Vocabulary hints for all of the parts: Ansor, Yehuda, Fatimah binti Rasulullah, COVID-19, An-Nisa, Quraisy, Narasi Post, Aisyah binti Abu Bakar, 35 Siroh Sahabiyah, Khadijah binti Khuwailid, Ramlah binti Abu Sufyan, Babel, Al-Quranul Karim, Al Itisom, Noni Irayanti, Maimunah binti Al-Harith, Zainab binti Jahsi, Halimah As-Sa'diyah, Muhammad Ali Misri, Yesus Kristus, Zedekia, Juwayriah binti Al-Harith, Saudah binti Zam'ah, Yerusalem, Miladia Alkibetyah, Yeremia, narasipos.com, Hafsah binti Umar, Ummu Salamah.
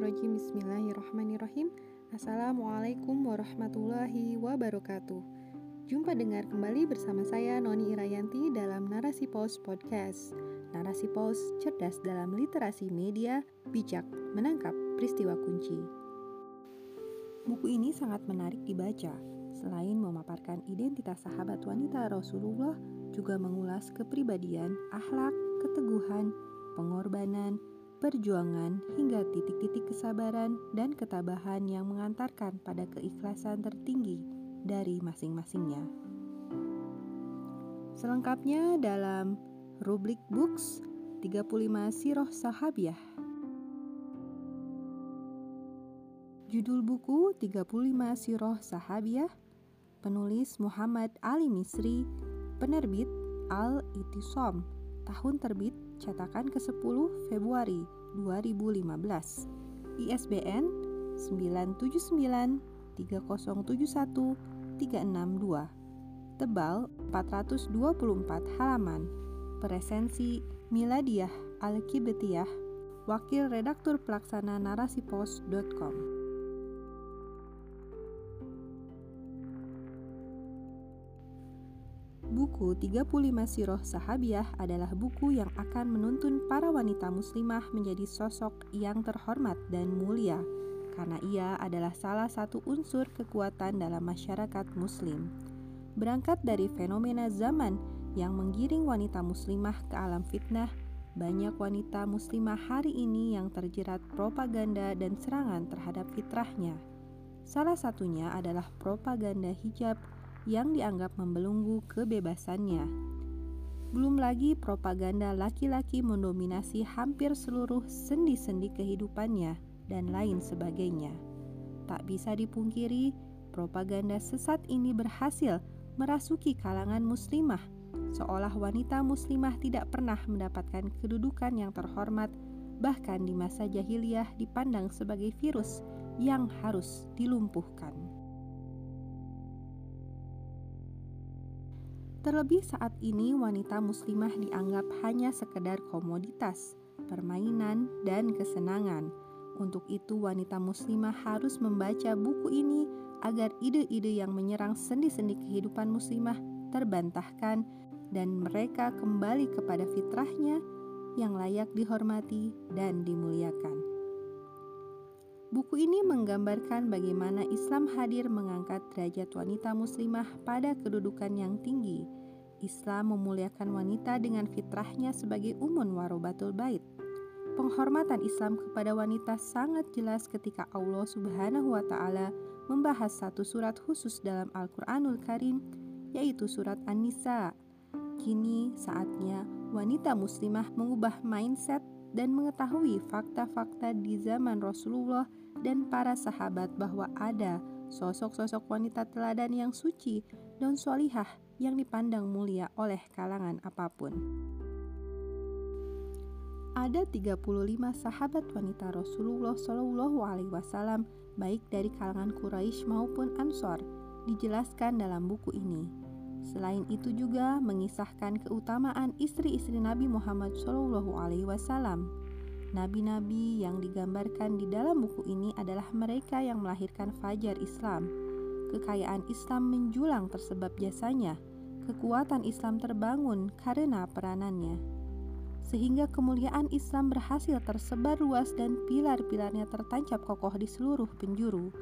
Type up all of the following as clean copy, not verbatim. Bismillahirrahmanirrahim. Bismillahirrahmanirrahim. Assalamualaikum warahmatullahi wabarakatuh. Jumpa dengar kembali bersama saya Noni Irayanti dalam Narasi Post Podcast. Narasi Post, cerdas dalam literasi media, bijak menangkap peristiwa kunci. Buku ini sangat menarik dibaca. Selain memaparkan identitas sahabat wanita Rasulullah, juga mengulas kepribadian, akhlak, keteguhan, pengorbanan, perjuangan, hingga titik-titik kesabaran dan ketabahan yang mengantarkan pada keikhlasan tertinggi dari masing-masingnya. Selengkapnya dalam rubrik Books 35 Siroh Sahabiyah. Judul buku 35 Siroh Sahabiyah, penulis Muhammad Ali Misri, penerbit Al Itisom, tahun terbit cetakan ke-10 Februari 2015, ISBN 979-3071362, tebal 424 halaman, presensi Miladia Alkibetyah, wakil redaktur pelaksana narasipos.com. Buku 35 Siroh Sahabiyah adalah buku yang akan menuntun para wanita muslimah menjadi sosok yang terhormat dan mulia, karena ia adalah salah satu unsur kekuatan dalam masyarakat muslim. Berangkat dari fenomena zaman yang menggiring wanita muslimah ke alam fitnah, banyak wanita muslimah hari ini yang terjerat propaganda dan serangan terhadap fitrahnya. Salah satunya adalah propaganda hijab yang dianggap membelenggu kebebasannya. Belum lagi propaganda laki-laki mendominasi hampir seluruh sendi-sendi kehidupannya dan lain sebagainya. Tak bisa dipungkiri, propaganda sesat ini berhasil merasuki kalangan muslimah, seolah wanita muslimah tidak pernah mendapatkan kedudukan yang terhormat, bahkan di masa jahiliyah dipandang sebagai virus yang harus dilumpuhkan. Terlebih saat ini wanita muslimah dianggap hanya sekedar komoditas, permainan, dan kesenangan. Untuk itu wanita muslimah harus membaca buku ini agar ide-ide yang menyerang sendi-sendi kehidupan muslimah terbantahkan dan mereka kembali kepada fitrahnya yang layak dihormati dan dimuliakan. Buku ini menggambarkan bagaimana Islam hadir mengangkat derajat wanita muslimah pada kedudukan yang tinggi. Islam memuliakan wanita dengan fitrahnya sebagai umun warobatul bait. Penghormatan Islam kepada wanita sangat jelas ketika Allah Subhanahu wa Ta'ala membahas satu surat khusus dalam Al-Quranul Karim, yaitu surat An-Nisa. Kini saatnya wanita muslimah mengubah mindset dan mengetahui fakta-fakta di zaman Rasulullah dan para sahabat bahwa ada sosok-sosok wanita teladan yang suci dan solihah yang dipandang mulia oleh kalangan apapun. Ada 35 sahabat wanita Rasulullah SAW, baik dari kalangan Quraisy maupun Ansor, dijelaskan dalam buku ini. Selain itu juga mengisahkan keutamaan istri-istri Nabi Muhammad SAW. Nabi-nabi yang digambarkan di dalam buku ini adalah mereka yang melahirkan fajar Islam. Kekayaan Islam menjulang tersebab jasanya. Kekuatan Islam terbangun karena peranannya. Sehingga kemuliaan Islam berhasil tersebar luas dan pilar-pilarnya tertancap kokoh di seluruh penjuru.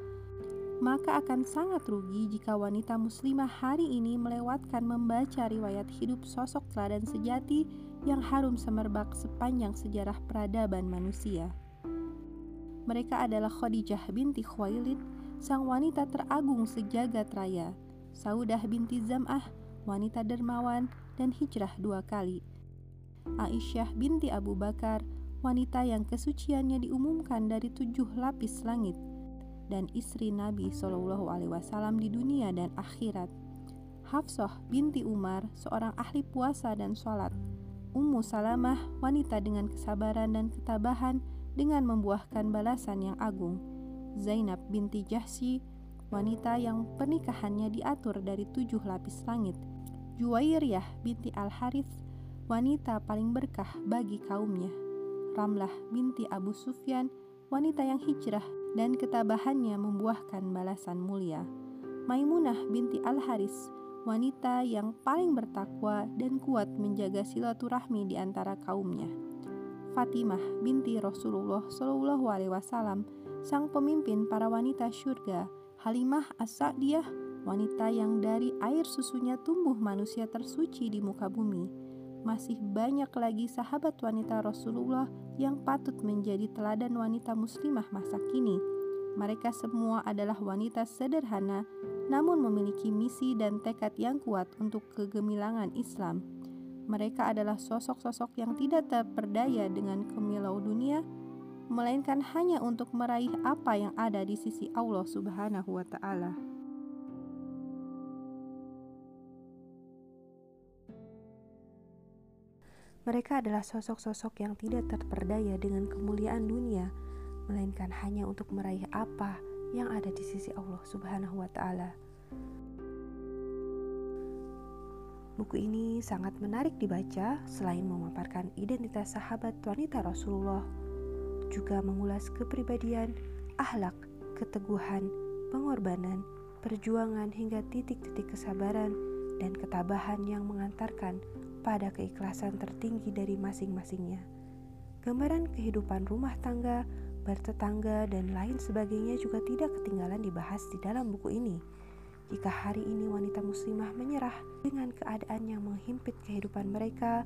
Maka akan sangat rugi jika wanita muslimah hari ini melewatkan membaca riwayat hidup sosok teladan sejati yang harum semerbak sepanjang sejarah peradaban manusia. Mereka adalah Khadijah binti Khuwailid, sang wanita teragung sejagat raya, Saudah binti Zam'ah, wanita dermawan dan hijrah 2 kali, Aisyah binti Abu Bakar, wanita yang kesuciannya diumumkan dari 7 lapis langit, dan istri Nabi SAW di dunia dan akhirat. Hafsah binti Umar, seorang ahli puasa dan sholat. Ummu Salamah, wanita dengan kesabaran dan ketabahan dengan membuahkan balasan yang agung. Zainab binti Jahsi, wanita yang pernikahannya diatur dari 7 lapis langit. Juwayriah binti Al-Harith, wanita paling berkah bagi kaumnya. Ramlah binti Abu Sufyan, wanita yang hijrah dan ketabahannya membuahkan balasan mulia. Maimunah binti Al-Harith, wanita yang paling bertakwa dan kuat menjaga silaturahmi di antara kaumnya. Fatimah binti Rasulullah SAW, sang pemimpin para wanita syurga. Halimah As-Sa'diyah, wanita yang dari air susunya tumbuh manusia tersuci di muka bumi. Masih banyak lagi sahabat wanita Rasulullah yang patut menjadi teladan wanita muslimah masa kini. Mereka semua adalah wanita sederhana, namun memiliki misi dan tekad yang kuat untuk kegemilangan Islam. Mereka adalah sosok-sosok yang tidak terperdaya dengan kemilau dunia, melainkan hanya untuk meraih apa yang ada di sisi Allah Subhanahu wa Ta'ala. Mereka adalah sosok-sosok yang tidak terperdaya dengan kemuliaan dunia, melainkan hanya untuk meraih apa yang ada di sisi Allah Subhanahu wa Ta'ala. Buku ini sangat menarik dibaca, selain memaparkan identitas sahabat wanita Rasulullah, juga mengulas kepribadian, akhlak, keteguhan, pengorbanan, perjuangan hingga titik-titik kesabaran dan ketabahan yang mengantarkan pada keikhlasan tertinggi dari masing-masingnya. Gambaran kehidupan rumah tangga, bertetangga, dan lain sebagainya juga tidak ketinggalan dibahas di dalam buku ini. Jika hari ini wanita muslimah menyerah dengan keadaan yang menghimpit kehidupan mereka,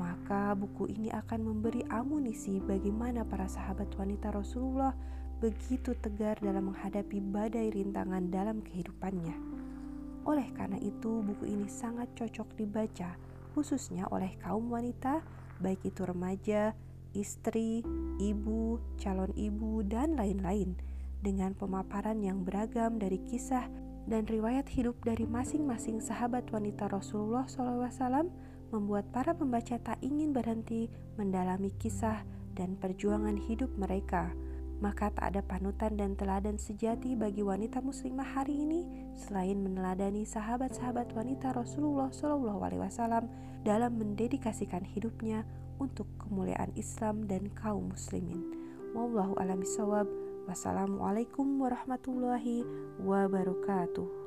maka buku ini akan memberi amunisi bagaimana para sahabat wanita Rasulullah begitu tegar dalam menghadapi badai rintangan dalam kehidupannya. Oleh karena itu, buku ini sangat cocok dibaca khususnya oleh kaum wanita, baik itu remaja, istri, ibu, calon ibu, dan lain-lain, dengan pemaparan yang beragam dari kisah dan riwayat hidup dari masing-masing sahabat wanita Rasulullah SAW, membuat para pembaca tak ingin berhenti mendalami kisah dan perjuangan hidup mereka. Maka tak ada panutan dan teladan sejati bagi wanita muslimah hari ini selain meneladani sahabat-sahabat wanita Rasulullah SAW dalam mendedikasikan hidupnya untuk kemuliaan Islam dan kaum muslimin. Wallahu a'lam bishawab. Wassalamualaikum warahmatullahi wabarakatuh.